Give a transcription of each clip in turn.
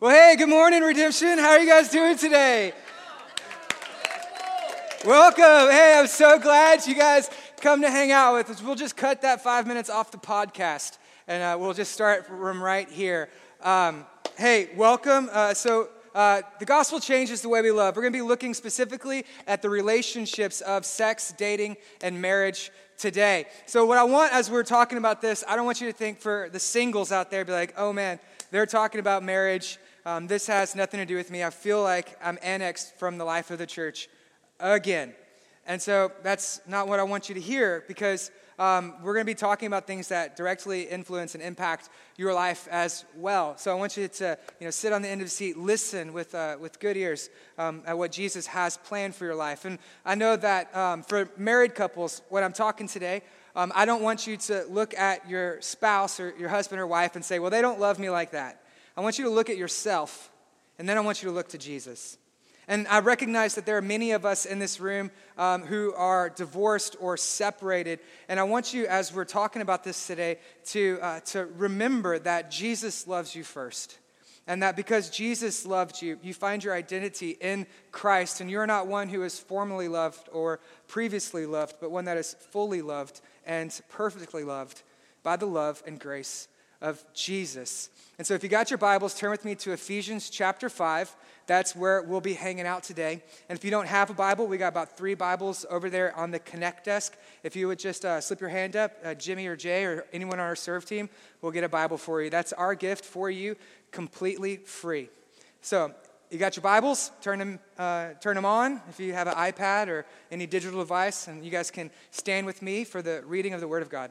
Well, hey, good morning, Redemption. How are you guys doing today? Welcome. Hey, I'm so glad you guys come to hang out with us. We'll just cut that 5 minutes off the podcast, and we'll just start from right here. Hey, welcome. The gospel changes the way we love. We're going to be looking specifically at the relationships of sex, dating, and marriage today. So what I want as we're talking about this, I don't want you to think for the singles out there, be like, oh, man, they're talking about marriage. This has nothing to do with me. I feel like I'm annexed from the life of the church again. And so that's not what I want you to hear, because we're going to be talking about things that directly influence and impact your life as well. So I want you to sit on the end of the seat, listen with good ears at what Jesus has planned for your life. And I know that for married couples, when I'm talking today, I don't want you to look at your spouse or your husband or wife and say, well, they don't love me like that. I want you to look at yourself, and then I want you to look to Jesus. And I recognize that there are many of us in this room who are divorced or separated. And I want you, as we're talking about this today, to remember that Jesus loves you first. And that because Jesus loved you, you find your identity in Christ. And you're not one who is formerly loved or previously loved, but one that is fully loved and perfectly loved by the love and grace of Jesus. And so if you got your Bibles, turn with me to Ephesians chapter 5. That's where we'll be hanging out today. And if you don't have a Bible, we got about 3 Bibles over there on the Connect desk. If you would just slip your hand up, Jimmy or Jay or anyone on our serve team, we'll get a Bible for you. That's our gift for you, completely free. So you got your Bibles, turn them on if you have an iPad or any digital device, and you guys can stand with me for the reading of the Word of God.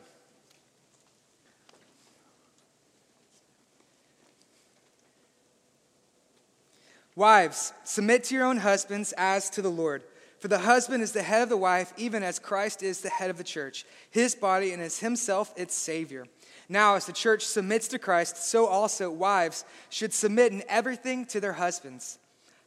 Wives, submit to your own husbands as to the Lord. For the husband is the head of the wife, even as Christ is the head of the church, his body, and is himself its Savior. Now, as the church submits to Christ, so also wives should submit in everything to their husbands.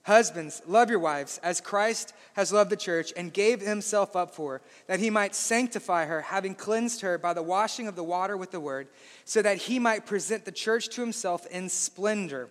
Husbands, love your wives, as Christ has loved the church and gave himself up for her, that he might sanctify her, having cleansed her by the washing of the water with the word, so that he might present the church to himself in splendor,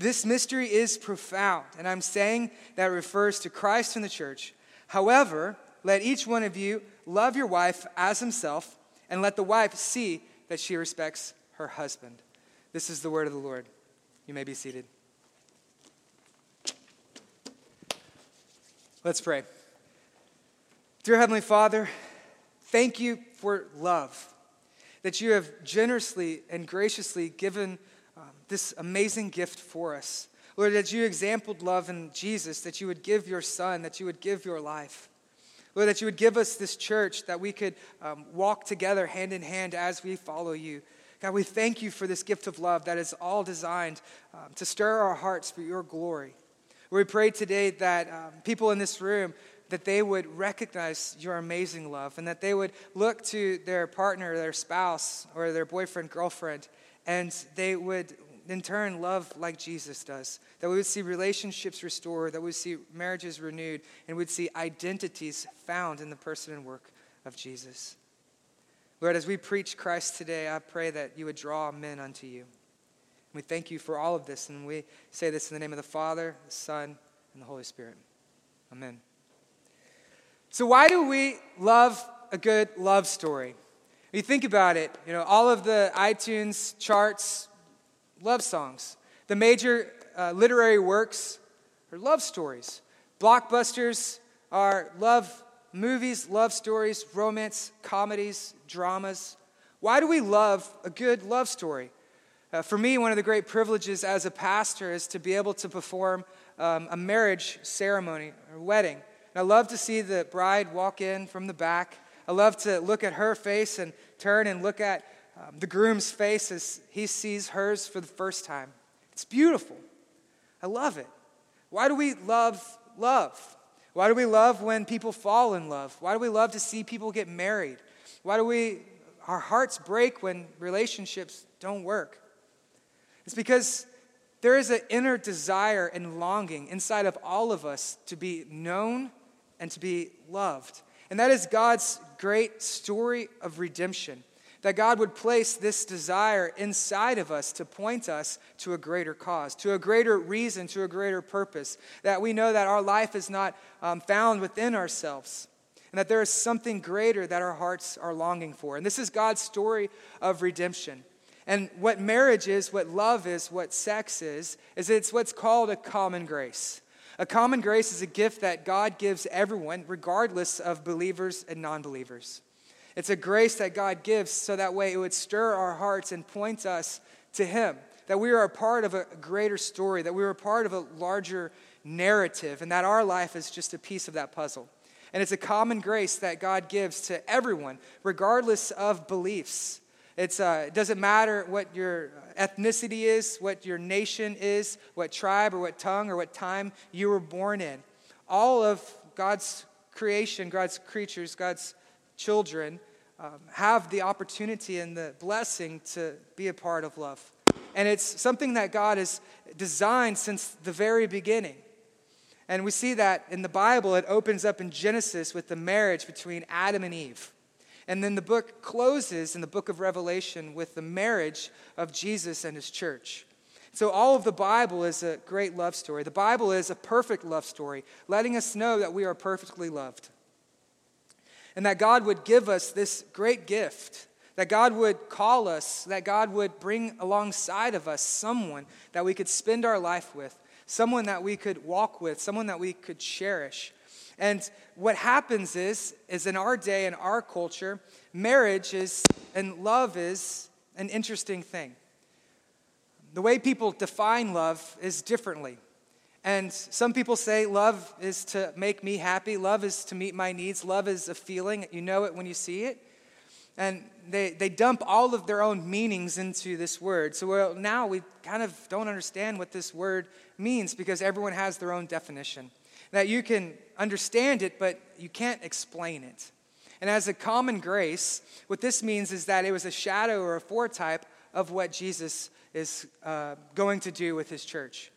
This mystery is profound, and I'm saying that it refers to Christ and the church. However, let each one of you love your wife as himself, and let the wife see that she respects her husband. This is the word of the Lord. You may be seated. Let's pray. Dear Heavenly Father, thank you for love, that you have generously and graciously given this amazing gift for us. Lord, that you exemplified love in Jesus, that you would give your son, that you would give your life. Lord, that you would give us this church, that we could walk together hand in hand as we follow you. God, we thank you for this gift of love that is all designed to stir our hearts for your glory. We pray today that people in this room, that they would recognize your amazing love, and that they would look to their partner, their spouse, or their boyfriend, girlfriend, and they would, in turn, love like Jesus does. That we would see relationships restored, that we would see marriages renewed, and we'd see identities found in the person and work of Jesus. Lord, as we preach Christ today, I pray that you would draw men unto you. And we thank you for all of this, and we say this in the name of the Father, the Son, and the Holy Spirit. Amen. So why do we love a good love story? You think about it, all of the iTunes charts, love songs. The major literary works are love stories. Blockbusters are love movies, love stories, romance, comedies, dramas. Why do we love a good love story? For me, one of the great privileges as a pastor is to be able to perform a marriage ceremony or wedding. And I love to see the bride walk in from the back. I love to look at her face and turn and look at the groom's face as he sees hers for the first time. It's beautiful. I love it. Why do we love love? Why do we love when people fall in love? Why do we love to see people get married? Why do our hearts break when relationships don't work? It's because there is an inner desire and longing inside of all of us to be known and to be loved. And that is God's great story of redemption, that God would place this desire inside of us to point us to a greater cause, to a greater reason, to a greater purpose, that we know that our life is not found within ourselves, and that there is something greater that our hearts are longing for. And this is God's story of redemption. And what marriage is, what love is, what sex is it's what's called a common grace. A common grace is a gift that God gives everyone, regardless of believers and non-believers. It's a grace that God gives so that way it would stir our hearts and point us to Him, that we are a part of a greater story, that we are a part of a larger narrative, and that our life is just a piece of that puzzle. And it's a common grace that God gives to everyone, regardless of beliefs. It doesn't matter what your ethnicity is, what your nation is, what tribe or what tongue or what time you were born in. All of God's creation, God's creatures, God's children have the opportunity and the blessing to be a part of love. And it's something that God has designed since the very beginning. And we see that in the Bible. It opens up in Genesis with the marriage between Adam and Eve. And then the book closes in the book of Revelation with the marriage of Jesus and his church. So all of the Bible is a great love story. The Bible is a perfect love story, letting us know that we are perfectly loved. And that God would give us this great gift, that God would call us, that God would bring alongside of us someone that we could spend our life with, someone that we could walk with, someone that we could cherish. And what happens is in our day, in our culture, marriage is and love is an interesting thing. The way people define love is differently. And some people say love is to make me happy. Love is to meet my needs. Love is a feeling. You know it when you see it. And they dump all of their own meanings into this word. So now we kind of don't understand what this word means because everyone has their own definition. That you can understand it, but you can't explain it. And as a common grace, what this means is that it was a shadow or a foretype of what Jesus is going to do with his church.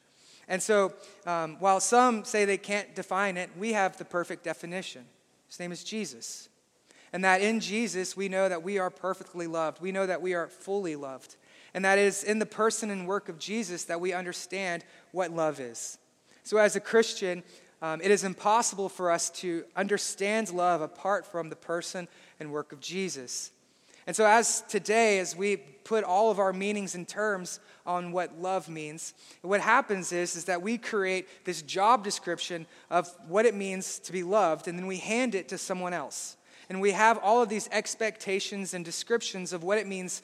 And so, while some say they can't define it, we have the perfect definition. His name is Jesus. And that in Jesus, we know that we are perfectly loved. We know that we are fully loved. And that is in the person and work of Jesus that we understand what love is. So as a Christian, it is impossible for us to understand love apart from the person and work of Jesus. And so as today, as we put all of our meanings and terms on what love means, what happens is that we create this job description of what it means to be loved, and then we hand it to someone else. And we have all of these expectations and descriptions of what it means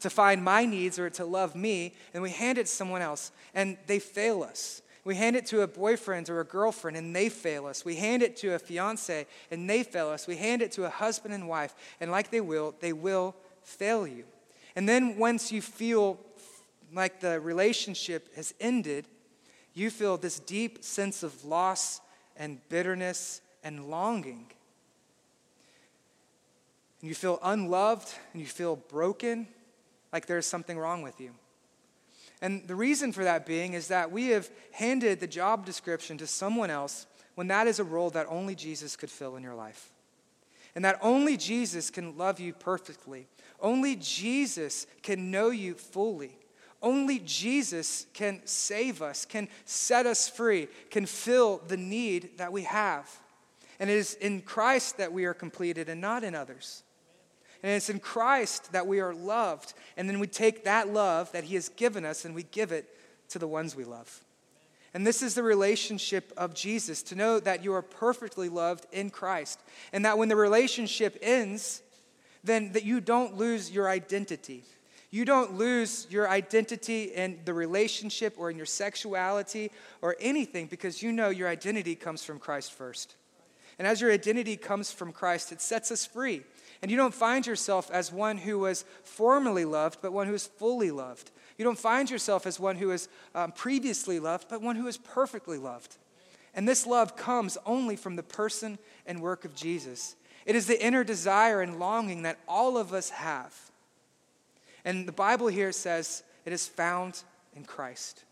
to find my needs or to love me, and we hand it to someone else, and they fail us. We hand it to a boyfriend or a girlfriend, and they fail us. We hand it to a fiancé, and they fail us. We hand it to a husband and wife, and like they will fail you. And then once you feel like the relationship has ended, you feel this deep sense of loss and bitterness and longing. And you feel unloved, and you feel broken, like there's something wrong with you. And the reason for that being is that we have handed the job description to someone else when that is a role that only Jesus could fill in your life. And that only Jesus can love you perfectly. Only Jesus can know you fully. Only Jesus can save us, can set us free, can fill the need that we have. And it is in Christ that we are completed and not in others. And it's in Christ that we are loved. And then we take that love that he has given us and we give it to the ones we love. And this is the relationship of Jesus, to know that you are perfectly loved in Christ. And that when the relationship ends, then that you don't lose your identity. You don't lose your identity in the relationship or in your sexuality or anything, because you know your identity comes from Christ first. And as your identity comes from Christ, it sets us free. And you don't find yourself as one who was formerly loved, but one who is fully loved. You don't find yourself as one who was previously loved, but one who is perfectly loved. And this love comes only from the person and work of Jesus. It is the inner desire and longing that all of us have. And the Bible here says it is found in Christ.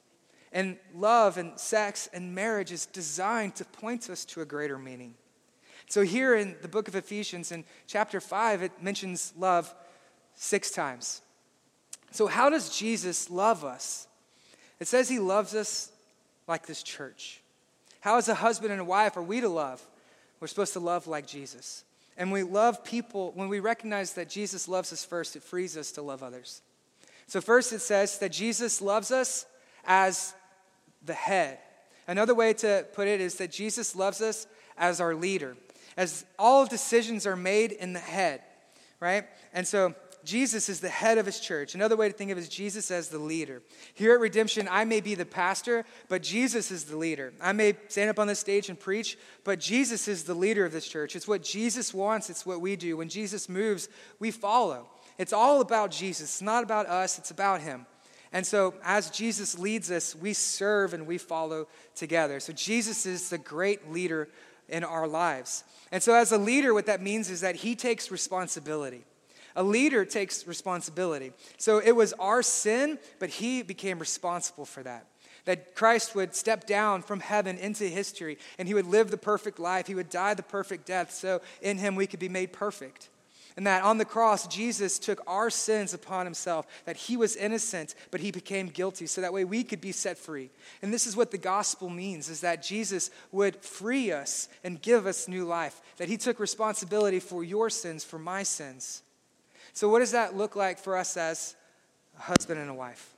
And love and sex and marriage is designed to point us to a greater meaning. So here in the book of Ephesians, in chapter 5, it mentions love 6 times. So how does Jesus love us? It says he loves us like this church. How, as a husband and a wife, are we to love? We're supposed to love like Jesus. And we love people, when we recognize that Jesus loves us first, it frees us to love others. So first it says that Jesus loves us as the head. Another way to put it is that Jesus loves us as our leader, as all decisions are made in the head, right? And so Jesus is the head of his church. Another way to think of it is Jesus as the leader. Here at Redemption, I may be the pastor, but Jesus is the leader. I may stand up on this stage and preach, but Jesus is the leader of this church. It's what Jesus wants. It's what we do. When Jesus moves, we follow. It's all about Jesus. It's not about us. It's about him. And so as Jesus leads us, we serve and we follow together. So Jesus is the great leader in our lives. And so as a leader, what that means is that he takes responsibility. A leader takes responsibility. So it was our sin, but he became responsible for that. That Christ would step down from heaven into history, and he would live the perfect life. He would die the perfect death, so in him we could be made perfect. And that on the cross, Jesus took our sins upon himself, that he was innocent, but he became guilty, so that way we could be set free. And this is what the gospel means, is that Jesus would free us and give us new life, that he took responsibility for your sins, for my sins. So what does that look like for us as a husband and a wife?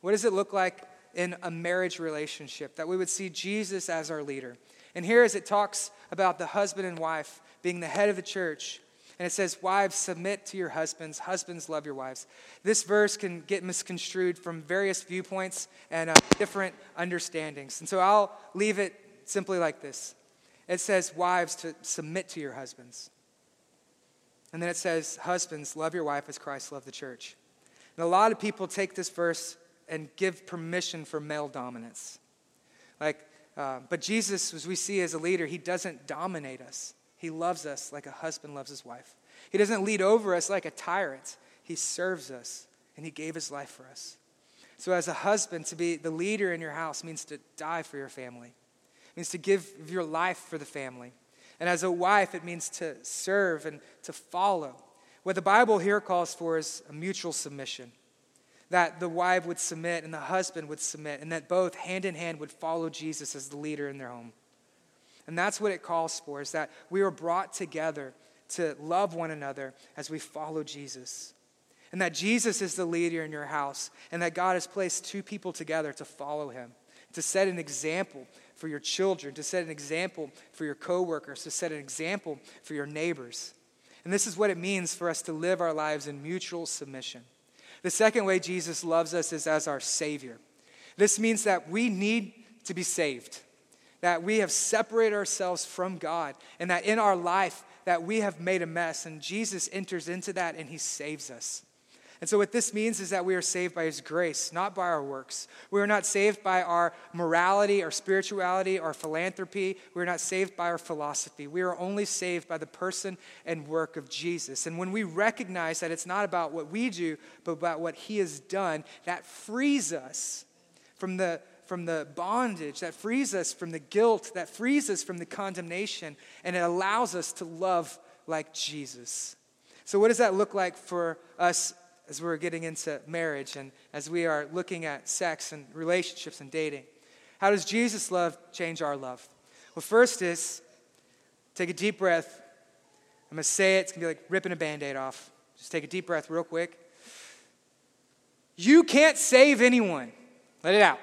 What does it look like in a marriage relationship? That we would see Jesus as our leader. And here as it talks about the husband and wife being the head of the church, and it says, wives, submit to your husbands. Husbands, love your wives. This verse can get misconstrued from various viewpoints and different understandings. And so I'll leave it simply like this. It says, wives, to submit to your husbands. And then it says, husbands, love your wife as Christ loved the church. And a lot of people take this verse and give permission for male dominance. But Jesus, as we see as a leader, he doesn't dominate us. He loves us like a husband loves his wife. He doesn't lead over us like a tyrant. He serves us, and he gave his life for us. So as a husband, to be the leader in your house means to die for your family. It means to give your life for the family. And as a wife, it means to serve and to follow. What the Bible here calls for is a mutual submission, that the wife would submit and the husband would submit, and that both hand in hand would follow Jesus as the leader in their home. And that's what it calls for, is that we are brought together to love one another as we follow Jesus. And that Jesus is the leader in your house, and that God has placed two people together to follow him, to set an example for your children, to set an example for your coworkers, to set an example for your neighbors. And this is what it means for us to live our lives in mutual submission. The second way Jesus loves us is as our Savior. This means that we need to be saved, that we have separated ourselves from God, and that in our life that we have made a mess, and Jesus enters into that and he saves us. And so what this means is that we are saved by his grace, not by our works. We are not saved by our morality, our spirituality, our philanthropy. We are not saved by our philosophy. We are only saved by the person and work of Jesus. And when we recognize that it's not about what we do, but about what he has done, that frees us from the bondage, that frees us from the guilt, that frees us from the condemnation, and it allows us to love like Jesus. So what does that look like for us as we're getting into marriage and as we are looking at sex and relationships and dating? How does Jesus' love change our love? Well, first is, take a deep breath. I'm going to say it. It's going to be like ripping a Band-Aid off. Just take a deep breath real quick. You can't save anyone. Let it out.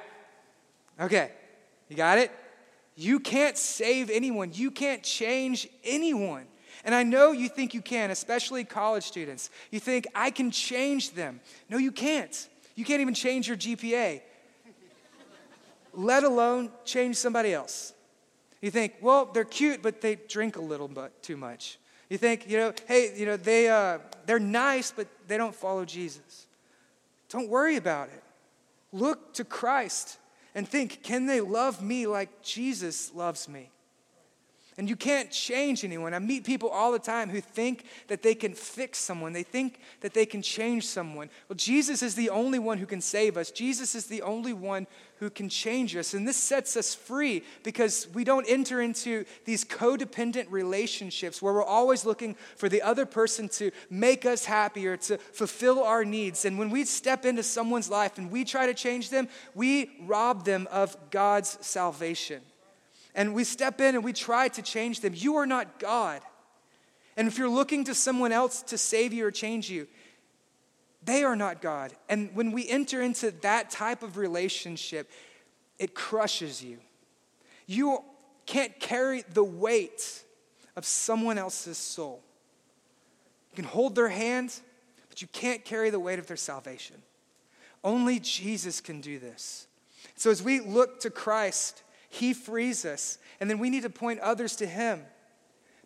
Okay. You got it? You can't save anyone. You can't change anyone. And I know you think you can, especially college students. You think, I can change them. No, you can't. You can't even change your GPA, let alone change somebody else. You think, well, they're cute, but they drink a little bit too much. You think, they're nice, but they don't follow Jesus. Don't worry about it. Look to Christ. and think, can they love me like Jesus loves me? And you can't change anyone. I meet people all the time who think that they can fix someone. They think that they can change someone. Well, Jesus is the only one who can save us. Jesus is the only one who can change us. And this sets us free because we don't enter into these codependent relationships where we're always looking for the other person to make us happy or to fulfill our needs. And when we step into someone's life and we try to change them, we rob them of God's salvation. And we step in and we try to change them. You are not God. And if you're looking to someone else to save you or change you, they are not God. And when we enter into that type of relationship, it crushes you. You can't carry the weight of someone else's soul. You can hold their hand, but you can't carry the weight of their salvation. Only Jesus can do this. So as we look to Christ, He frees us, and then we need to point others to Him.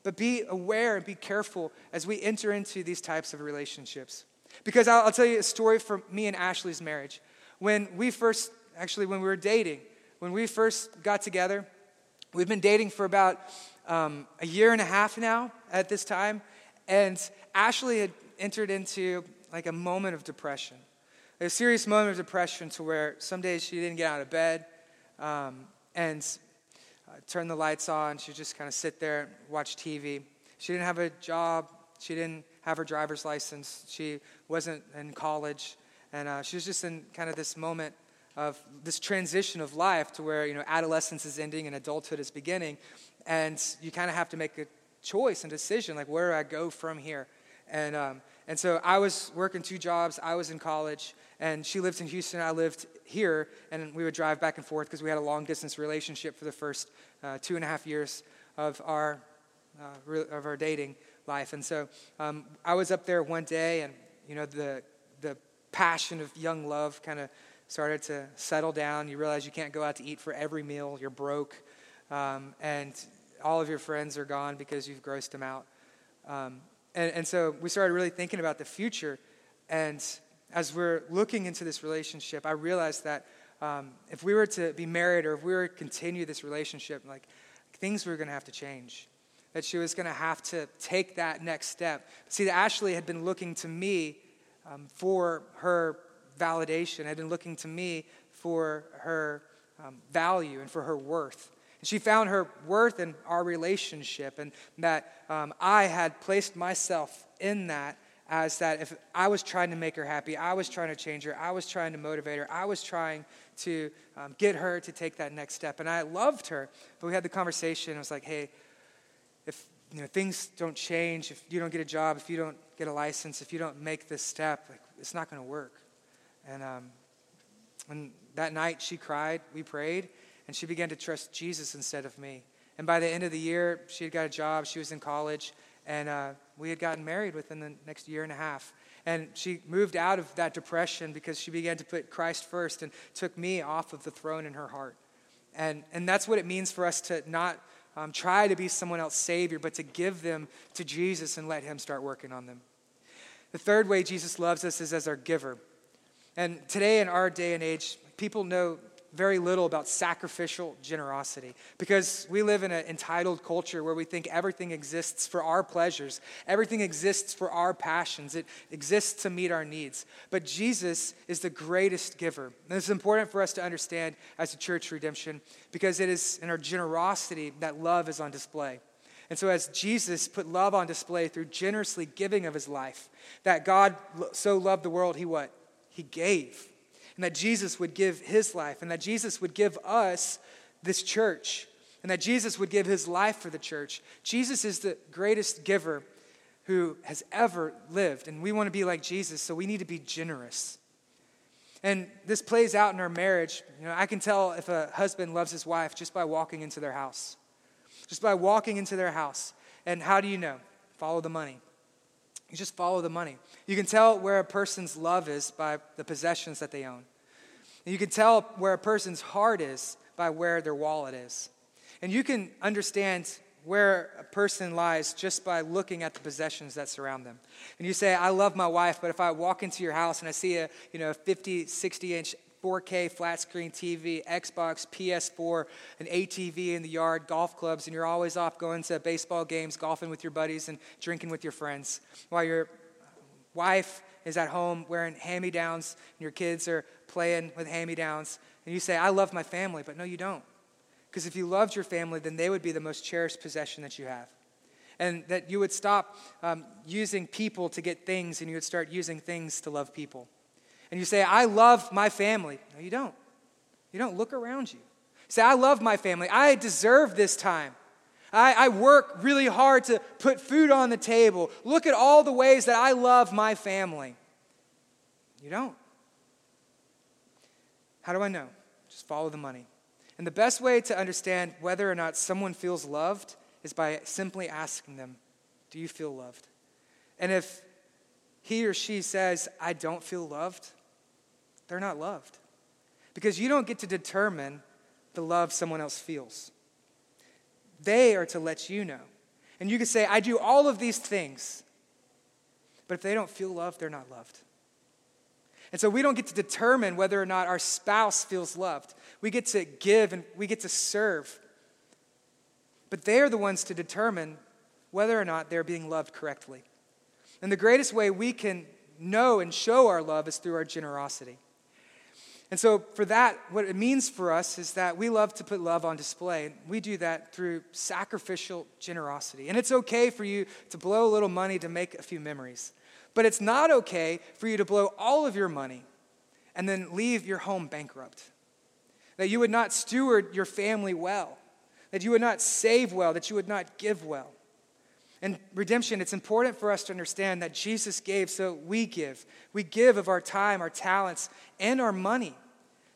But be aware and be careful as we enter into these types of relationships. Because I'll tell you a story from me and Ashley's marriage. When we were dating, when we first got together, we've been dating for about a year and a half now at this time, and Ashley had entered into like a moment of depression, a serious moment of depression to where some days she didn't get out of bed, and turn the lights on. She'd just kind of sit there and watch TV. She didn't have a job. She didn't have her driver's license. She wasn't in college. And she was just in kind of this moment of this transition of life to where, adolescence is ending and adulthood is beginning. And you kind of have to make a choice and decision, like, where do I go from here? And so I was working two jobs. I was in college, and she lived in Houston. I lived here, and we would drive back and forth because we had a long-distance relationship for the first 2.5 years of our dating life. And so I was up there one day, and the passion of young love kind of started to settle down. You realize you can't go out to eat for every meal. You're broke, and all of your friends are gone because you've grossed them out. And so we started really thinking about the future. And as we're looking into this relationship, I realized that if we were to be married or if we were to continue this relationship, like, things were going to have to change, that she was going to have to take that next step. See, Ashley had been looking to me for her validation, had been looking to me for her value and for her worth. She found her worth in our relationship, and that I had placed myself in that as that if I was trying to make her happy, I was trying to change her, I was trying to motivate her, I was trying to get her to take that next step. And I loved her, but we had the conversation. I was like, hey, if things don't change, if you don't get a job, if you don't get a license, if you don't make this step, like, it's not going to work. And that night she cried, we prayed, and she began to trust Jesus instead of me. And by the end of the year, she had got a job. She was in college. And we had gotten married within the next year and a half. And she moved out of that depression because she began to put Christ first and took me off of the throne in her heart. And that's what it means for us to not try to be someone else's savior, but to give them to Jesus and let Him start working on them. The third way Jesus loves us is as our giver. And today in our day and age, people know very little about sacrificial generosity because we live in an entitled culture where we think everything exists for our pleasures. Everything exists for our passions. It exists to meet our needs. But Jesus is the greatest giver. And it's important for us to understand as a church Redemption because it is in our generosity that love is on display. And so as Jesus put love on display through generously giving of His life, that God so loved the world, He what? He gave. And that Jesus would give His life, and that Jesus would give us this church, and that Jesus would give His life for the church. Jesus is the greatest giver who has ever lived, and we want to be like Jesus, so we need to be generous. And this plays out in our marriage. I can tell if a husband loves his wife just by walking into their house. Just by walking into their house. And how do you know? Follow the money. You just follow the money. You can tell where a person's love is by the possessions that they own. And you can tell where a person's heart is by where their wallet is. And you can understand where a person lies just by looking at the possessions that surround them. And you say, I love my wife, but if I walk into your house and I see a 50, 60-inch 4K flat screen TV, Xbox, PS4, an ATV in the yard, golf clubs, and you're always off going to baseball games, golfing with your buddies, and drinking with your friends, while your wife is at home wearing hand-me-downs, and your kids are playing with hand-me-downs, and you say, I love my family, but no, you don't. Because if you loved your family, then they would be the most cherished possession that you have. And that you would stop using people to get things, and you would start using things to love people. And you say, I love my family. No, you don't. You don't. Look around you. Say, I love my family. I deserve this time. I work really hard to put food on the table. Look at all the ways that I love my family. You don't. How do I know? Just follow the money. And the best way to understand whether or not someone feels loved is by simply asking them, do you feel loved? And if he or she says, I don't feel loved, they're not loved. Because you don't get to determine the love someone else feels. They are to let you know. And you can say, I do all of these things. But if they don't feel loved, they're not loved. And so we don't get to determine whether or not our spouse feels loved. We get to give and we get to serve. But they are the ones to determine whether or not they're being loved correctly. And the greatest way we can know and show our love is through our generosity. And so for that, what it means for us is that we love to put love on display. And we do that through sacrificial generosity. And it's okay for you to blow a little money to make a few memories. But it's not okay for you to blow all of your money and then leave your home bankrupt. That you would not steward your family well. That you would not save well. That you would not give well. And redemption, it's important for us to understand that Jesus gave, so we give. We give of our time, our talents, and our money.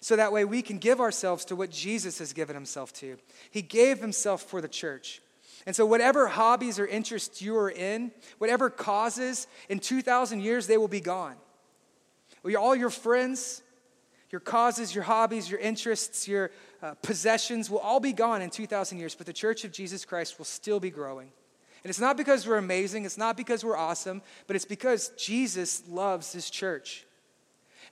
So that way we can give ourselves to what Jesus has given himself to. He gave himself for the church. And so whatever hobbies or interests you are in, whatever causes, in 2,000 years they will be gone. All your friends, your causes, your hobbies, your interests, your possessions will all be gone in 2,000 years. But the church of Jesus Christ will still be growing. And it's not because we're amazing, it's not because we're awesome, but it's because Jesus loves his church.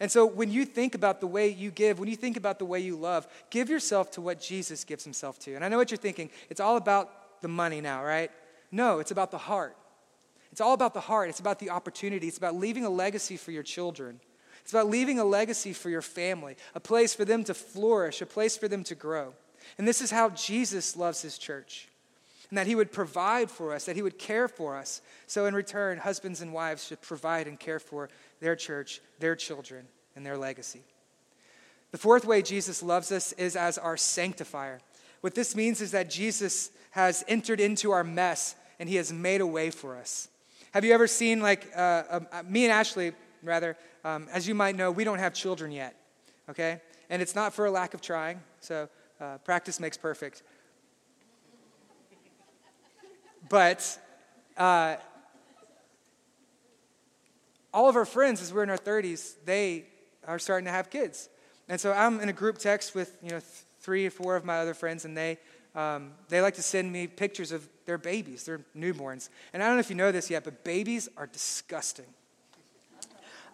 And so when you think about the way you give, when you think about the way you love, give yourself to what Jesus gives himself to. And I know what you're thinking, it's all about the money now, right? No, it's about the heart. It's all about the heart, it's about the opportunity, it's about leaving a legacy for your children. It's about leaving a legacy for your family, a place for them to flourish, a place for them to grow. And this is how Jesus loves his church. And that he would provide for us, that he would care for us. So in return, husbands and wives should provide and care for their church, their children, and their legacy. The fourth way Jesus loves us is as our sanctifier. What this means is that Jesus has entered into our mess, and he has made a way for us. Have you ever seen, like, me and Ashley, as you might know, we don't have children yet, okay? And it's not for a lack of trying, so practice makes perfect. But all of our friends, as we're in our 30s, they are starting to have kids. And so I'm in a group text with, three or four of my other friends, and they like to send me pictures of their babies, their newborns. And I don't know if you know this yet, but babies are disgusting.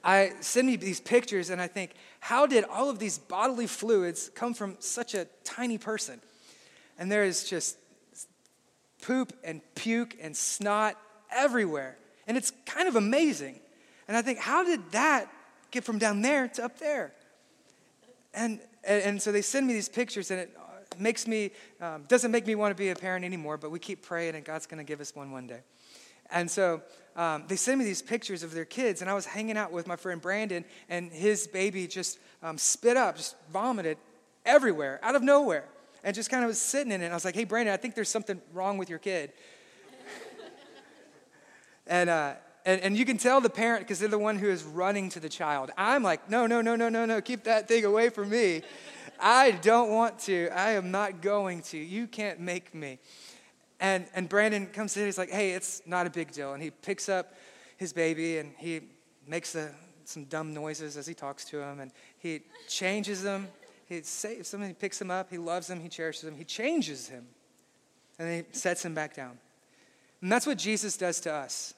I send me these pictures, and I think, how did all of these bodily fluids come from such a tiny person? And there is just poop and puke and snot everywhere. And it's kind of amazing. And I think, how did that get from down there to up there? And so they send me these pictures, and it makes me, doesn't make me want to be a parent anymore, but we keep praying, and God's going to give us one day. And so they send me these pictures of their kids, and I was hanging out with my friend Brandon, and his baby just spit up, just vomited everywhere, out of nowhere. And just kind of was sitting in it. And I was like, hey, Brandon, I think there's something wrong with your kid. and you can tell the parent because they're the one who is running to the child. I'm like, no, keep that thing away from me. I don't want to. I am not going to. You can't make me. And Brandon comes in. He's like, hey, it's not a big deal. And he picks up his baby and he makes some dumb noises as he talks to him. And he changes them. He saves him, he picks him up, he loves him, he cherishes him, he changes him, and then he sets him back down. And that's what Jesus does to us.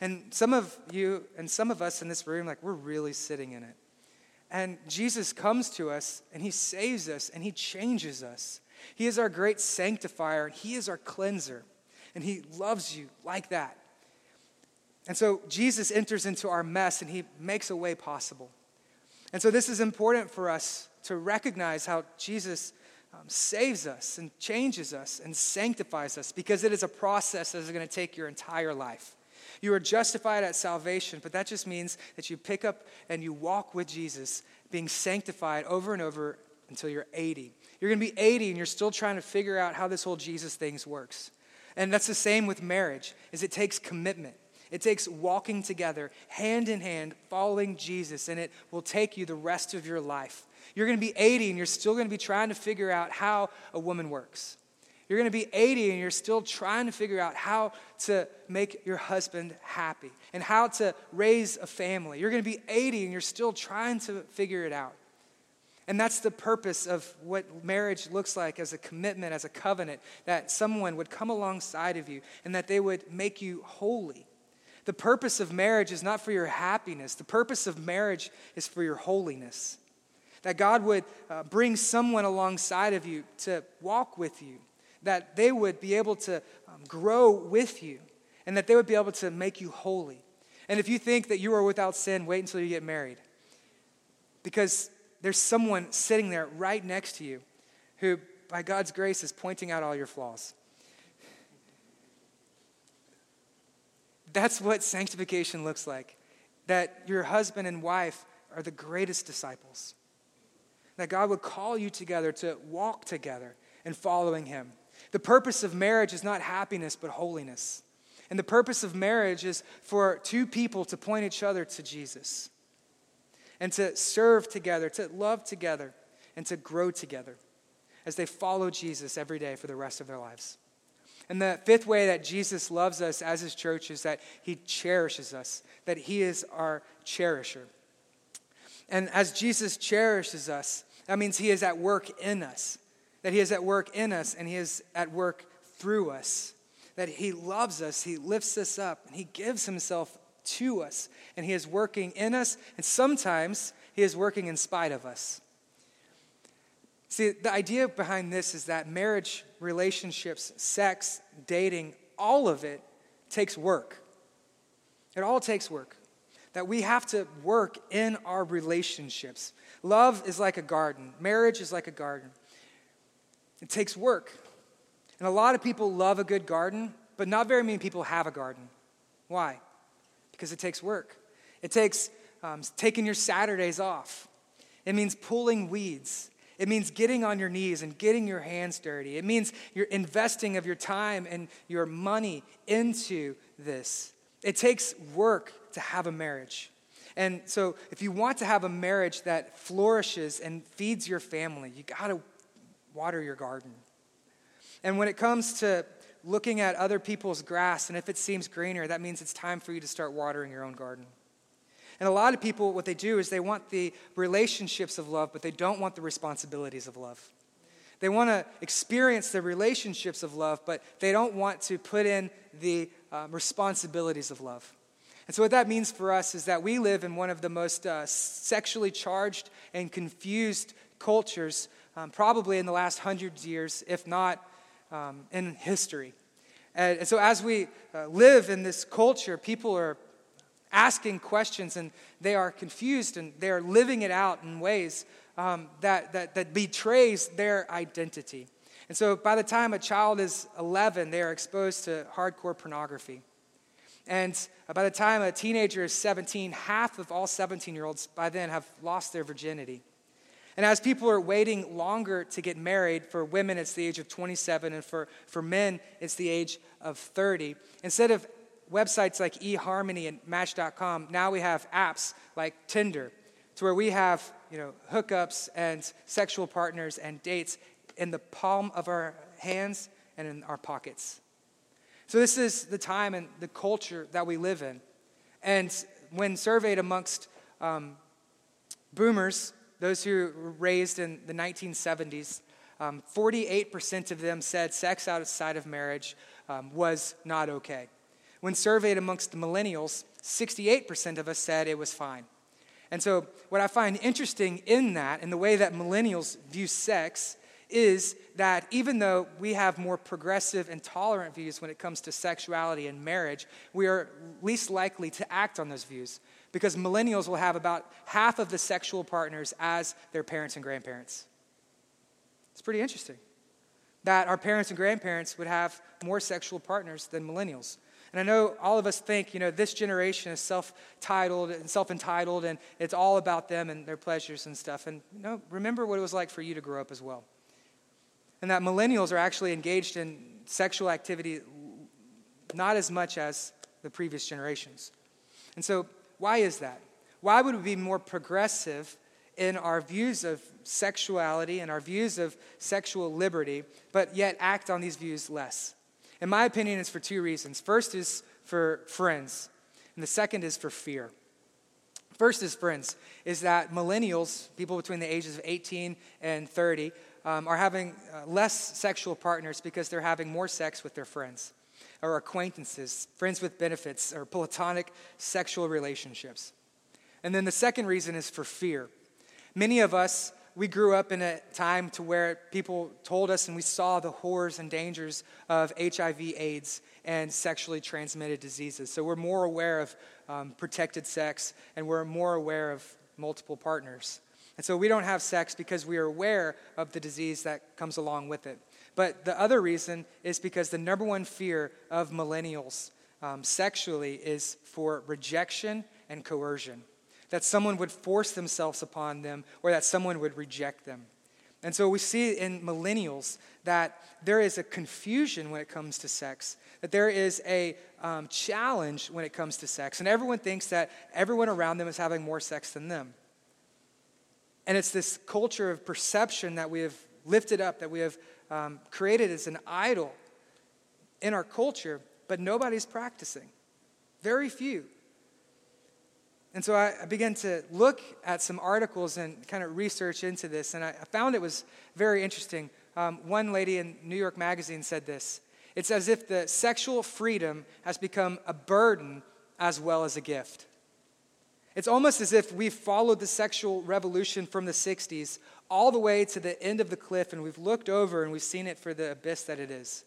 And some of you and some of us in this room, like, we're really sitting in it. And Jesus comes to us, and he saves us, and he changes us. He is our great sanctifier, and he is our cleanser. And he loves you like that. And so Jesus enters into our mess, and he makes a way possible. And so this is important for us to recognize how Jesus saves us and changes us and sanctifies us, because it is a process that is going to take your entire life. You are justified at salvation, but that just means that you pick up and you walk with Jesus, being sanctified over and over until you're 80. You're going to be 80 and you're still trying to figure out how this whole Jesus thing works. And that's the same with marriage, is it takes commitment. It takes walking together, hand in hand, following Jesus, and it will take you the rest of your life. You're going to be 80 and you're still going to be trying to figure out how a woman works. You're going to be 80 and you're still trying to figure out how to make your husband happy and how to raise a family. You're going to be 80 and you're still trying to figure it out. And that's the purpose of what marriage looks like, as a commitment, as a covenant, that someone would come alongside of you and that they would make you holy. The purpose of marriage is not for your happiness. The purpose of marriage is for your holiness. That God would bring someone alongside of you to walk with you, that they would be able to grow with you, and that they would be able to make you holy. And if you think that you are without sin, wait until you get married. Because there's someone sitting there right next to you who, by God's grace, is pointing out all your flaws. That's what sanctification looks like. That your husband and wife are the greatest disciples. That God would call you together to walk together in following him. The purpose of marriage is not happiness, but holiness. And the purpose of marriage is for two people to point each other to Jesus and to serve together, to love together, and to grow together as they follow Jesus every day for the rest of their lives. And the fifth way that Jesus loves us as his church is that he cherishes us, that he is our cherisher. And as Jesus cherishes us, that means he is at work in us. That he is at work in us and he is at work through us. That he loves us, he lifts us up, and he gives himself to us. And he is working in us, and sometimes he is working in spite of us. See, the idea behind this is that marriage, relationships, sex, dating, all of it takes work. It all takes work. That we have to work in our relationships. Love is like a garden. Marriage is like a garden. It takes work. And a lot of people love a good garden, but not very many people have a garden. Why? Because it takes work. It takes taking your Saturdays off. It means pulling weeds. It means getting on your knees and getting your hands dirty. It means you're investing of your time and your money into this. It takes work to have a marriage. And so if you want to have a marriage that flourishes and feeds your family, you got to water your garden. And when it comes to looking at other people's grass, and if it seems greener, that means it's time for you to start watering your own garden. And a lot of people, what they do is they want the relationships of love, but they don't want the responsibilities of love. They want to experience the relationships of love, but they don't want to put in the responsibilities of love. And so what that means for us is that we live in one of the most sexually charged and confused cultures probably in the last 100 years, if not in history. And so as we live in this culture, people are asking questions and they are confused and they are living it out in ways that betrays their identity. And so by the time a child is 11, they are exposed to hardcore pornography. And by the time a teenager is 17, half of all 17-year-olds by then have lost their virginity. And as people are waiting longer to get married, for women it's the age of 27, and for men it's the age of 30. Instead of websites like eHarmony and Match.com, now we have apps like Tinder, to where we have, hookups and sexual partners and dates in the palm of our hands and in our pockets. So this is the time and the culture that we live in. And when surveyed amongst boomers, those who were raised in the 1970s, 48% of them said sex outside of marriage was not okay. When surveyed amongst the millennials, 68% of us said it was fine. And so what I find interesting in that, and the way that millennials view sex, is that even though we have more progressive and tolerant views when it comes to sexuality and marriage, we are least likely to act on those views, because millennials will have about half of the sexual partners as their parents and grandparents. It's pretty interesting that our parents and grandparents would have more sexual partners than millennials. And I know all of us think, you know, this generation is self-entitled, and it's all about them and their pleasures and stuff. And, you know, remember what it was like for you to grow up as well. And that millennials are actually engaged in sexual activity not as much as the previous generations. And so why is that? Why would we be more progressive in our views of sexuality and our views of sexual liberty, but yet act on these views less? In my opinion, it's for two reasons. First is for friends, and the second is for fear. First is friends, is that millennials, people between the ages of 18 and 30, are having less sexual partners because they're having more sex with their friends or acquaintances, friends with benefits, or platonic sexual relationships. And then the second reason is for fear. Many of us, we grew up in a time to where people told us, and we saw the horrors and dangers of HIV, AIDS, and sexually transmitted diseases. So we're more aware of protected sex, and we're more aware of multiple partners. And so we don't have sex because we are aware of the disease that comes along with it. But the other reason is because the number one fear of millennials sexually is for rejection and coercion. That someone would force themselves upon them, or that someone would reject them. And so we see in millennials that there is a confusion when it comes to sex, that there is a challenge when it comes to sex, and everyone thinks that everyone around them is having more sex than them. And it's this culture of perception that we have lifted up, that we have created as an idol in our culture, but nobody's practicing. Very few. And so I began to look at some articles and kind of research into this, and I found it was very interesting. One lady in New York Magazine said this: "It's as if the sexual freedom has become a burden as well as a gift. It's almost as if we've followed the sexual revolution from the 60s all the way to the end of the cliff, and we've looked over and we've seen it for the abyss that it is.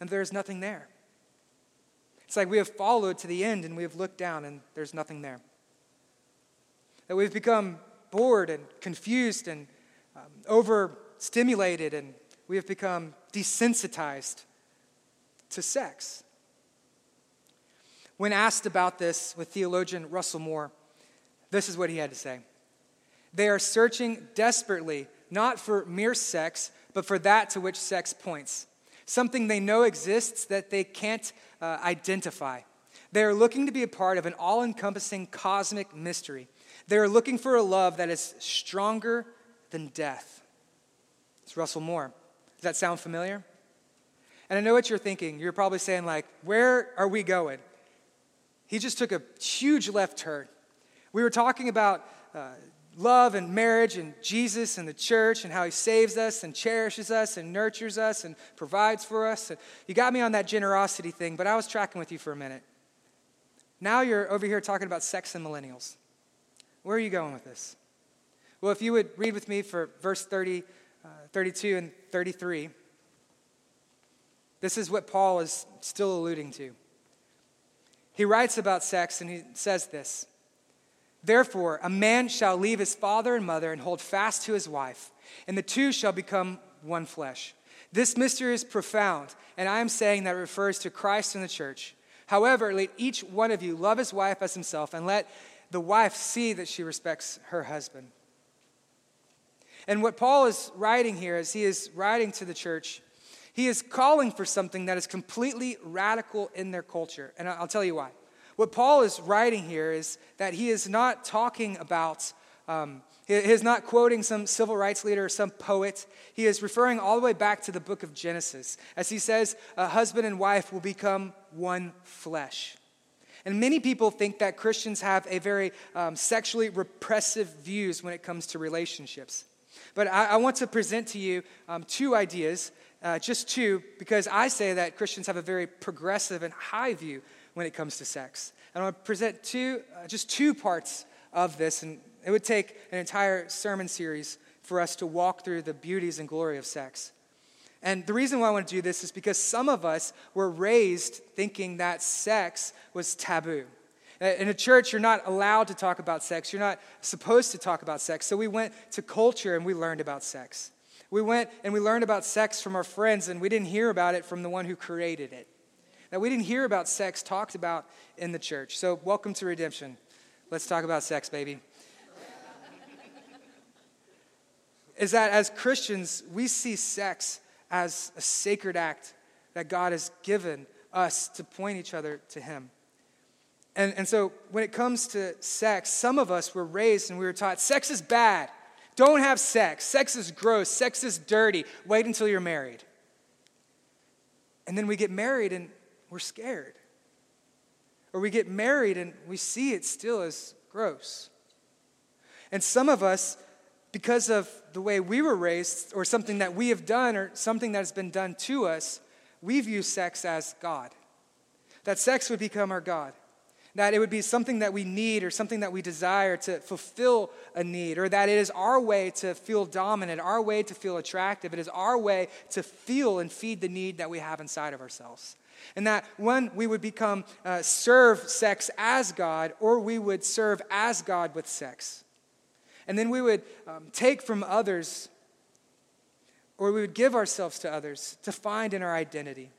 And there's nothing there. It's like we have followed to the end and we have looked down and there's nothing there. That we've become bored and confused and overstimulated, and we have become desensitized to sex." When asked about this with theologian Russell Moore, this is what he had to say: "They are searching desperately, not for mere sex, but for that to which sex points. Something they know exists that they can't identify. They are looking to be a part of an all-encompassing cosmic mystery. They are looking for a love that is stronger than death." It's Russell Moore. Does that sound familiar? And I know what you're thinking. You're probably saying, like, where are we going? He just took a huge left turn. We were talking about love and marriage and Jesus and the church and how he saves us and cherishes us and nurtures us and provides for us. You got me on that generosity thing, but I was tracking with you for a minute. Now you're over here talking about sex and millennials. Where are you going with this? Well, if you would read with me for verse 30, 32 and 33, this is what Paul is still alluding to. He writes about sex and he says this: "Therefore, a man shall leave his father and mother and hold fast to his wife, and the two shall become one flesh. This mystery is profound, and I am saying that it refers to Christ and the church. However, let each one of you love his wife as himself, and let the wife see that she respects her husband." And what Paul is writing here is he is writing to the church. He is calling for something that is completely radical in their culture, and I'll tell you why. What Paul is writing here is that he is not talking about, he is not quoting some civil rights leader or some poet. He is referring all the way back to the book of Genesis. As he says, a husband and wife will become one flesh. And many people think that Christians have a very sexually repressive views when it comes to relationships. But I want to present to you two ideas, just two, because I say that Christians have a very progressive and high view when it comes to sex. And I want to present just two parts of this. And it would take an entire sermon series for us to walk through the beauties and glory of sex. And the reason why I want to do this is because some of us were raised thinking that sex was taboo. In a church, you're not allowed to talk about sex. You're not supposed to talk about sex. So we went to culture and we learned about sex. We went and we learned about sex from our friends, and we didn't hear about it from the one who created it. Now, we didn't hear about sex talked about in the church. So welcome to Redemption. Let's talk about sex, baby. Is that as Christians, we see sex as a sacred act that God has given us to point each other to him. And so when it comes to sex, some of us were raised and we were taught sex is bad. Don't have sex. Sex is gross. Sex is dirty. Wait until you're married. And then we get married and we're scared. Or we get married and we see it still as gross. And some of us, because of the way we were raised or something that we have done or something that has been done to us, we view sex as God. That sex would become our God. That it would be something that we need or something that we desire to fulfill a need, or that it is our way to feel dominant, our way to feel attractive. It is our way to feel and feed the need that we have inside of ourselves. And that one, we would become serve sex as God, or we would serve as God with sex. And then we would take from others, or we would give ourselves to others to find in our identity.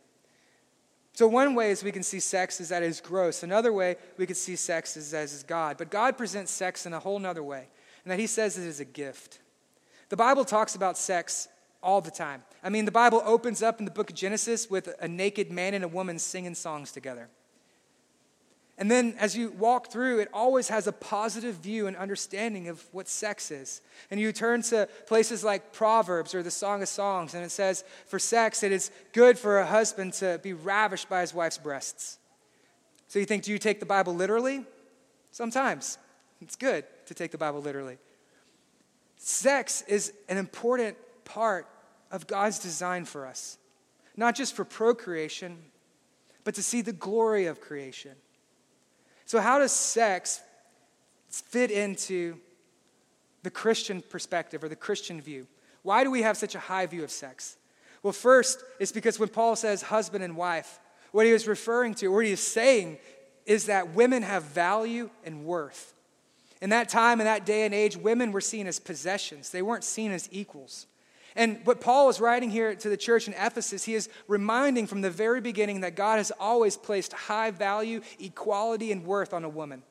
So one way is we can see sex is that it is gross. Another way we can see sex is as is God. But God presents sex in a whole other way, and that he says it is a gift. The Bible talks about sex all the time. I mean, the Bible opens up in the book of Genesis with a naked man and a woman singing songs together. And then as you walk through, it always has a positive view and understanding of what sex is. And you turn to places like Proverbs or the Song of Songs, and it says, for sex, it is good for a husband to be ravished by his wife's breasts. So you think, do you take the Bible literally? Sometimes. It's good to take the Bible literally. Sex is an important part of God's design for us. Not just for procreation, but to see the glory of creation. So how does sex fit into the Christian perspective or the Christian view? Why do we have such a high view of sex? Well, first, it's because when Paul says husband and wife, what he was referring to, or what he is saying, is that women have value and worth. In that time, in that day and age, women were seen as possessions. They weren't seen as equals. And what Paul is writing here to the church in Ephesus, he is reminding from the very beginning that God has always placed high value, equality, and worth on a woman.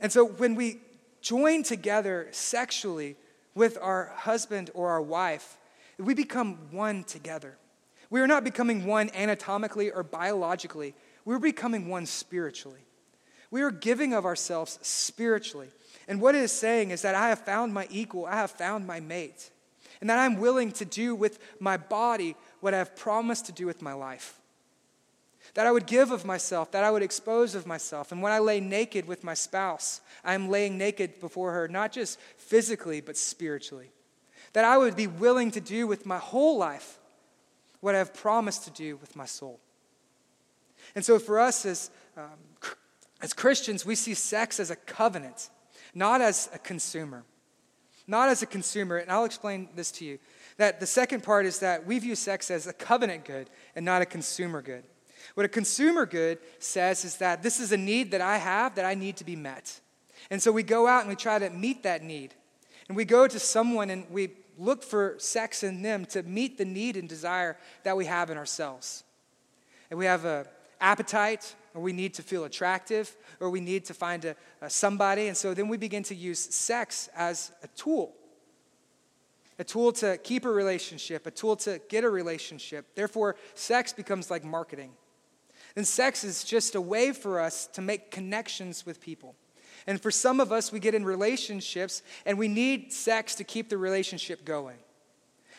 And so when we join together sexually with our husband or our wife, we become one together. We are not becoming one anatomically or biologically. We're becoming one spiritually. We are giving of ourselves spiritually. And what it is saying is that I have found my equal, I have found my mate, and that I'm willing to do with my body what I have promised to do with my life. That I would give of myself, that I would expose of myself, and when I lay naked with my spouse, I am laying naked before her, not just physically, but spiritually. That I would be willing to do with my whole life what I have promised to do with my soul. And so for us as Christians, we see sex as a covenant. Not as a consumer. Not as a consumer, and I'll explain this to you. That the second part is that we view sex as a covenant good and not a consumer good. What a consumer good says is that this is a need that I have that I need to be met. And so we go out and we try to meet that need. And we go to someone and we look for sex in them to meet the need and desire that we have in ourselves. And we have an appetite, or we need to feel attractive, or we need to find somebody. And so then we begin to use sex as a tool to keep a relationship, a tool to get a relationship. Therefore, sex becomes like marketing. And sex is just a way for us to make connections with people. And for some of us, we get in relationships, and we need sex to keep the relationship going.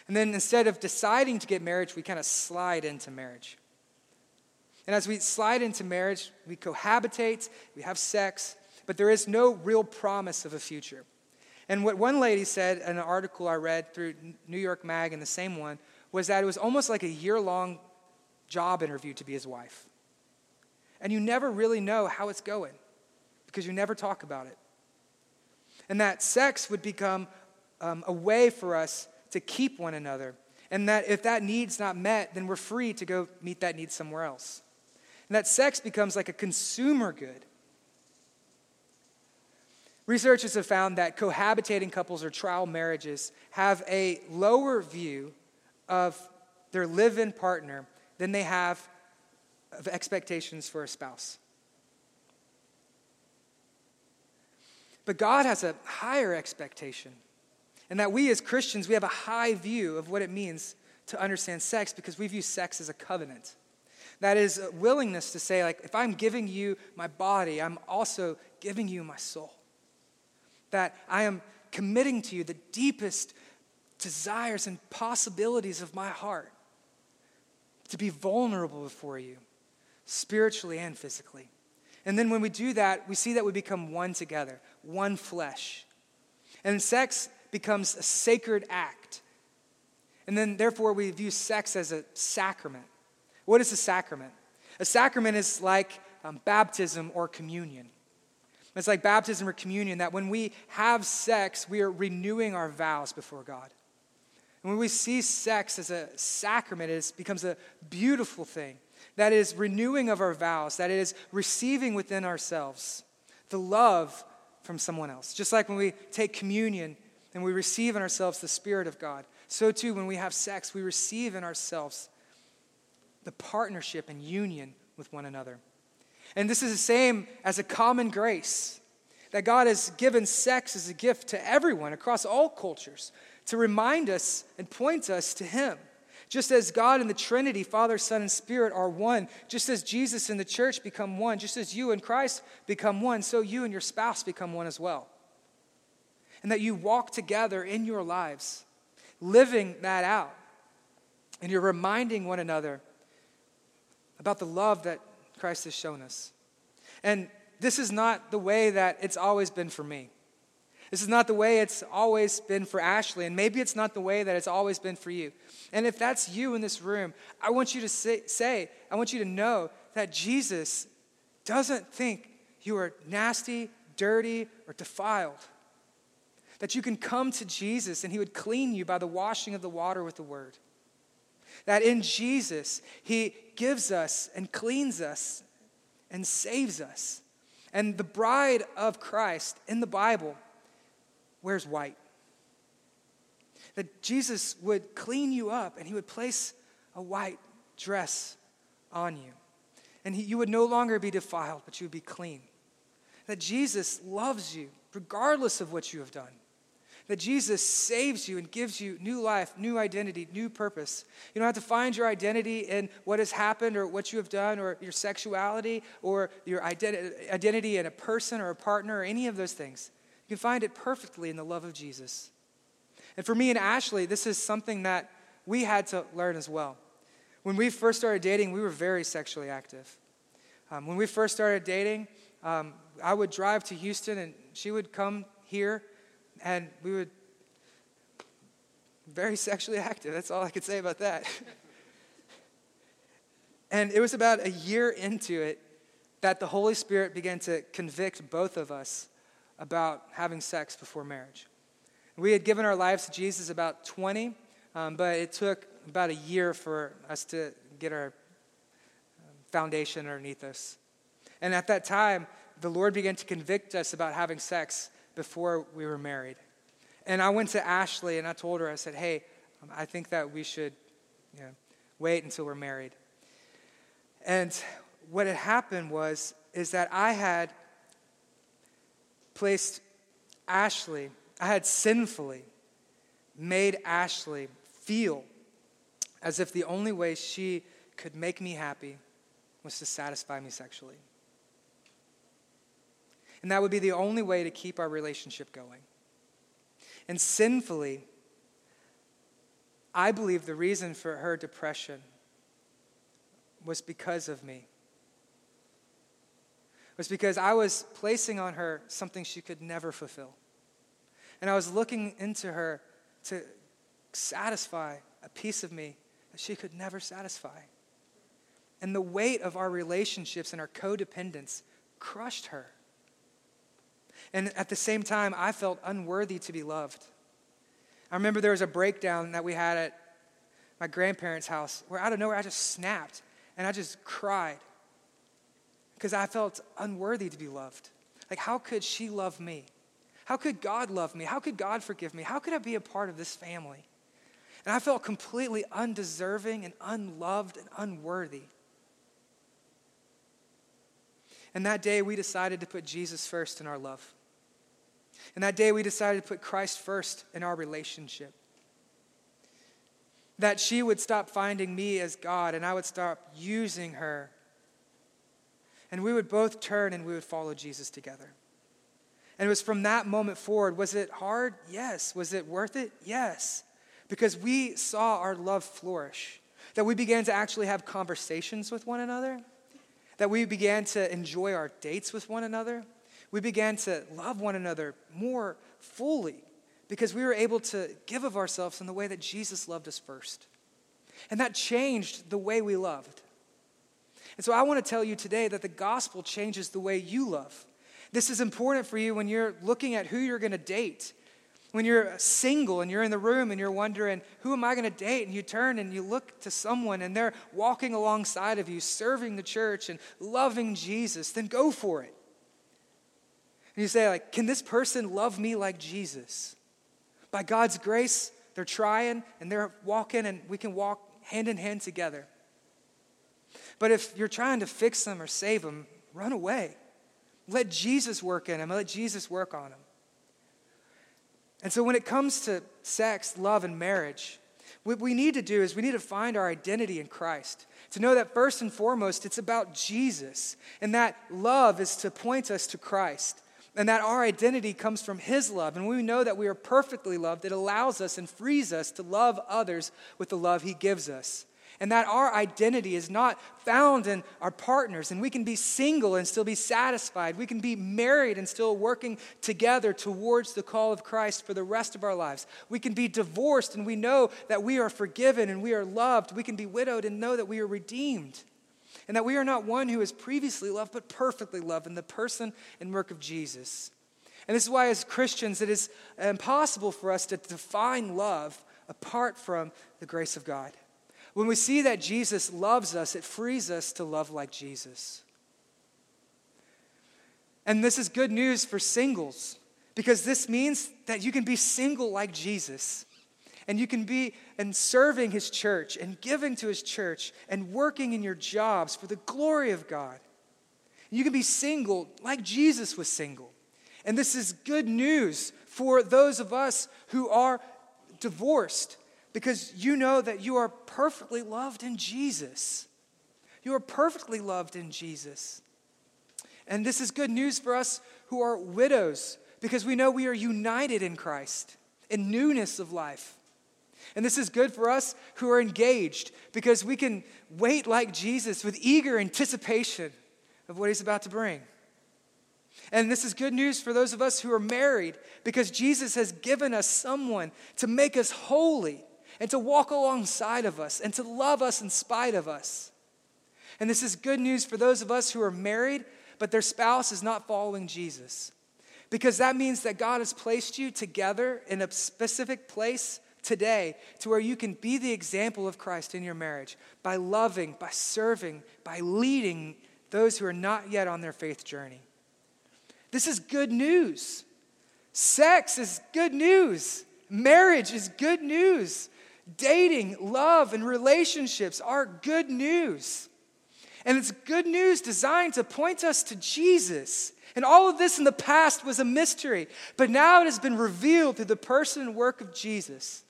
And then instead of deciding to get married, we kind of slide into marriage. And as we slide into marriage, we cohabitate, we have sex, but there is no real promise of a future. And what one lady said in an article I read through New York Mag, and the same one, was that it was almost like a year-long job interview to be his wife. And you never really know how it's going. because you never talk about it. And that sex would become a way for us to keep one another. And that if that need's not met, then we're free to go meet that need somewhere else. And that sex becomes like a consumer good. Researchers have found that cohabitating couples or trial marriages have a lower view of their live-in partner than they have of expectations for a spouse. But God has a higher expectation, and that we as Christians, we have a high view of what it means to understand sex because we view sex as a covenant. That is a willingness to say, like, if I'm giving you my body, I'm also giving you my soul. That I am committing to you the deepest desires and possibilities of my heart to be vulnerable before you, spiritually and physically. And then when we do that, we see that we become one together, one flesh. And sex becomes a sacred act. And then, therefore, we view sex as a sacrament. What is a sacrament? A sacrament is like baptism or communion. It's like baptism or communion that when we have sex, we are renewing our vows before God. And when we see sex as a sacrament, it becomes a beautiful thing. That is renewing of our vows. That is receiving within ourselves the love from someone else. Just like when we take communion and we receive in ourselves the Spirit of God, so too when we have sex, we receive in ourselves the partnership and union with one another. And this is the same as a common grace, that God has given sex as a gift to everyone across all cultures to remind us and point us to Him. Just as God and the Trinity, Father, Son, and Spirit are one, just as Jesus and the church become one, just as you and Christ become one, so you and your spouse become one as well. And that you walk together in your lives, living that out. And you're reminding one another about the love that Christ has shown us. And this is not the way that it's always been for me. This is not the way it's always been for Ashley, and maybe it's not the way that it's always been for you. And if that's you in this room, I want you to say, I want you to know that Jesus doesn't think you are nasty, dirty, or defiled. That you can come to Jesus and He would clean you by the washing of the water with the word. That in Jesus, He gives us and cleans us and saves us. And the bride of Christ in the Bible wears white. That Jesus would clean you up and He would place a white dress on you. And you would no longer be defiled, but you would be clean. That Jesus loves you regardless of what you have done. That Jesus saves you and gives you new life, new identity, new purpose. You don't have to find your identity in what has happened or what you have done or your sexuality or your identity in a person or a partner or any of those things. You can find it perfectly in the love of Jesus. And for me and Ashley, this is something that we had to learn as well. When we first started dating, we were very sexually active. When we first started dating, I would drive to Houston and she would come here. And we were very sexually active. That's all I could say about that. And it was about a year into it that the Holy Spirit began to convict both of us about having sex before marriage. We had given our lives to Jesus about 20, but it took about a year for us to get our foundation underneath us. And at that time, the Lord began to convict us about having sex before we were married. And I went to Ashley and I told her, I said, hey, I think that we should wait until we're married. And what had happened is that I had placed Ashley, I had sinfully made Ashley feel as if the only way she could make me happy was to satisfy me sexually. And that would be the only way to keep our relationship going. And sinfully, I believe the reason for her depression was because of me. It was because I was placing on her something she could never fulfill. And I was looking into her to satisfy a piece of me that she could never satisfy. And the weight of our relationships and our codependence crushed her. And at the same time, I felt unworthy to be loved. I remember there was a breakdown that we had at my grandparents' house where out of nowhere I just snapped and I just cried because I felt unworthy to be loved. Like, how could she love me? How could God love me? How could God forgive me? How could I be a part of this family? And I felt completely undeserving and unloved and unworthy. And that day we decided to put Jesus first in our love. And that day we decided to put Christ first in our relationship. That she would stop finding me as God and I would stop using her. And we would both turn and we would follow Jesus together. And it was from that moment forward. Was it hard? Yes. Was it worth it? Yes. Because we saw our love flourish. That we began to actually have conversations with one another. That we began to enjoy our dates with one another. We began to love one another more fully because we were able to give of ourselves in the way that Jesus loved us first. And that changed the way we loved. And so I want to tell you today that the gospel changes the way you love. This is important for you when you're looking at who you're going to date. When you're single and you're in the room and you're wondering, who am I going to date? And you turn and you look to someone and they're walking alongside of you, serving the church and loving Jesus, then go for it. And you say, like, can this person love me like Jesus? By God's grace, they're trying and they're walking and we can walk hand in hand together. But if you're trying to fix them or save them, run away. Let Jesus work in them. Let Jesus work on them. And so when it comes to sex, love, and marriage, what we need to do is we need to find our identity in Christ. To know that first and foremost, it's about Jesus. And that love is to point us to Christ. And that our identity comes from his love. And when we know that we are perfectly loved, it allows us and frees us to love others with the love he gives us. And that our identity is not found in our partners. And we can be single and still be satisfied. We can be married and still working together towards the call of Christ for the rest of our lives. We can be divorced and we know that we are forgiven and we are loved. We can be widowed and know that we are redeemed. And that we are not one who is previously loved, but perfectly loved in the person and work of Jesus. And this is why as Christians it is impossible for us to define love apart from the grace of God. When we see that Jesus loves us, it frees us to love like Jesus. And this is good news for singles because this means that you can be single like Jesus and you can be in serving his church and giving to his church and working in your jobs for the glory of God. You can be single like Jesus was single. And this is good news for those of us who are divorced. Because you know that you are perfectly loved in Jesus. You are perfectly loved in Jesus. And this is good news for us who are widows. Because we know we are united in Christ. In newness of life. And this is good for us who are engaged. Because we can wait like Jesus with eager anticipation of what he's about to bring. And this is good news for those of us who are married. Because Jesus has given us someone to make us holy. And to walk alongside of us, and to love us in spite of us. And this is good news for those of us who are married, but their spouse is not following Jesus. Because that means that God has placed you together in a specific place today to where you can be the example of Christ in your marriage by loving, by serving, by leading those who are not yet on their faith journey. This is good news. Sex is good news. Marriage is good news. Dating, love, and relationships are good news. And it's good news designed to point us to Jesus. And all of this in the past was a mystery, but now it has been revealed through the person and work of Jesus.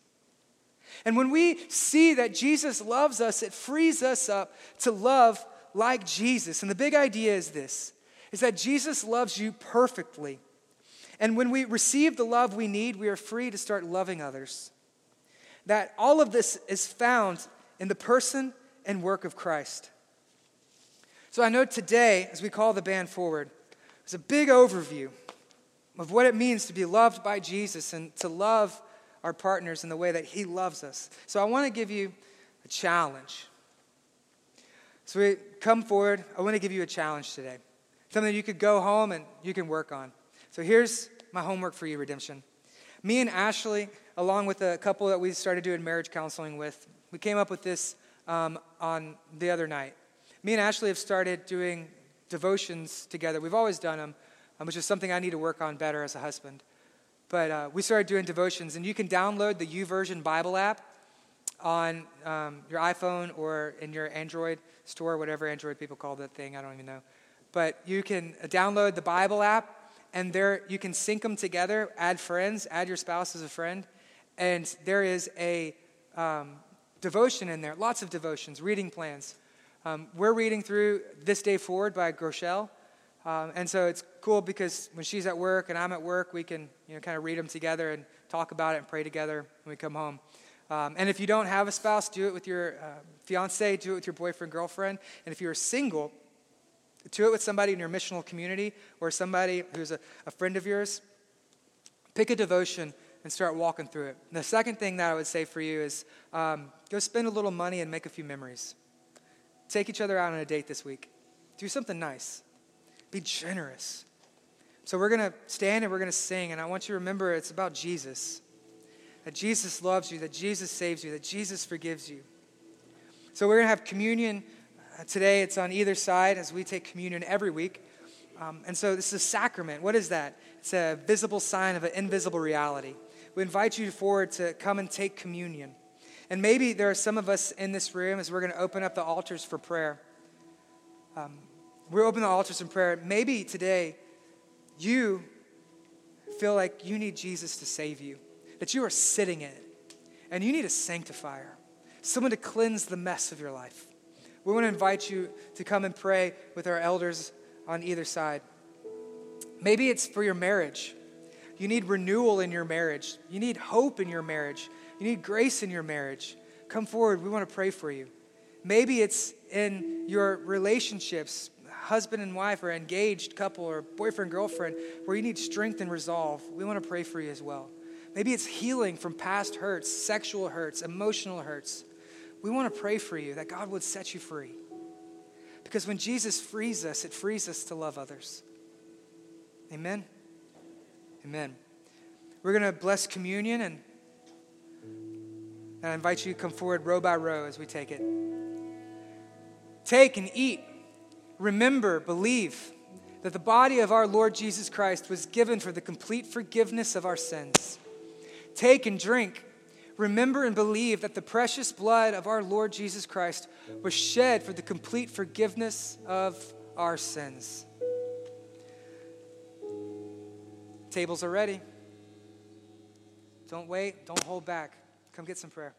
And when we see that Jesus loves us, it frees us up to love like Jesus. And the big idea is this, is that Jesus loves you perfectly. And when we receive the love we need, we are free to start loving others. That all of this is found in the person and work of Christ. So I know today, as we call the band forward, it's a big overview of what it means to be loved by Jesus and to love our partners in the way that he loves us. So I want to give you a challenge. So we come forward, I want to give you a challenge today. Something you could go home and you can work on. So here's my homework for you, Redemption. Me and Ashley, along with a couple that we started doing marriage counseling with, we came up with this on the other night. Me and Ashley have started doing devotions together. We've always done them, which is something I need to work on better as a husband. But we started doing devotions, and you can download the YouVersion Bible app on your iPhone or in your Android store, whatever Android people call that thing, I don't even know. But you can download the Bible app, and there you can sync them together, add friends, add your spouse as a friend, and there is a devotion in there, lots of devotions, reading plans. We're reading through This Day Forward by Groeschel, and so it's cool because when she's at work and I'm at work, we can kind of read them together and talk about it and pray together when we come home. And if you don't have a spouse, do it with your fiance, do it with your boyfriend, girlfriend, and if you're single, do it with somebody in your missional community or somebody who's a friend of yours. Pick a devotion and start walking through it. And the second thing that I would say for you is go spend a little money and make a few memories. Take each other out on a date this week. Do something nice. Be generous. So we're going to stand and we're going to sing, and I want you to remember it's about Jesus. That Jesus loves you, that Jesus saves you, that Jesus forgives you. So we're going to have communion today. It's on either side as we take communion every week. And so this is a sacrament. What is that? It's a visible sign of an invisible reality. We invite you forward to come and take communion. And maybe there are some of us in this room as we're going to open up the altars for prayer. We're opening the altars in prayer. Maybe today you feel like you need Jesus to save you, that you are sitting in it, and you need a sanctifier, someone to cleanse the mess of your life. We want to invite you to come and pray with our elders on either side. Maybe it's for your marriage. You need renewal in your marriage. You need hope in your marriage. You need grace in your marriage. Come forward. We want to pray for you. Maybe it's in your relationships, husband and wife or engaged couple or boyfriend, girlfriend, where you need strength and resolve. We want to pray for you as well. Maybe it's healing from past hurts, sexual hurts, emotional hurts. We want to pray for you that God would set you free. Because when Jesus frees us, it frees us to love others. Amen? Amen. We're going to bless communion, and I invite you to come forward row by row as we take it. Take and eat. Remember, believe that the body of our Lord Jesus Christ was given for the complete forgiveness of our sins. Take and drink. Remember and believe that the precious blood of our Lord Jesus Christ was shed for the complete forgiveness of our sins. Tables are ready. Don't wait. Don't hold back. Come get some prayer.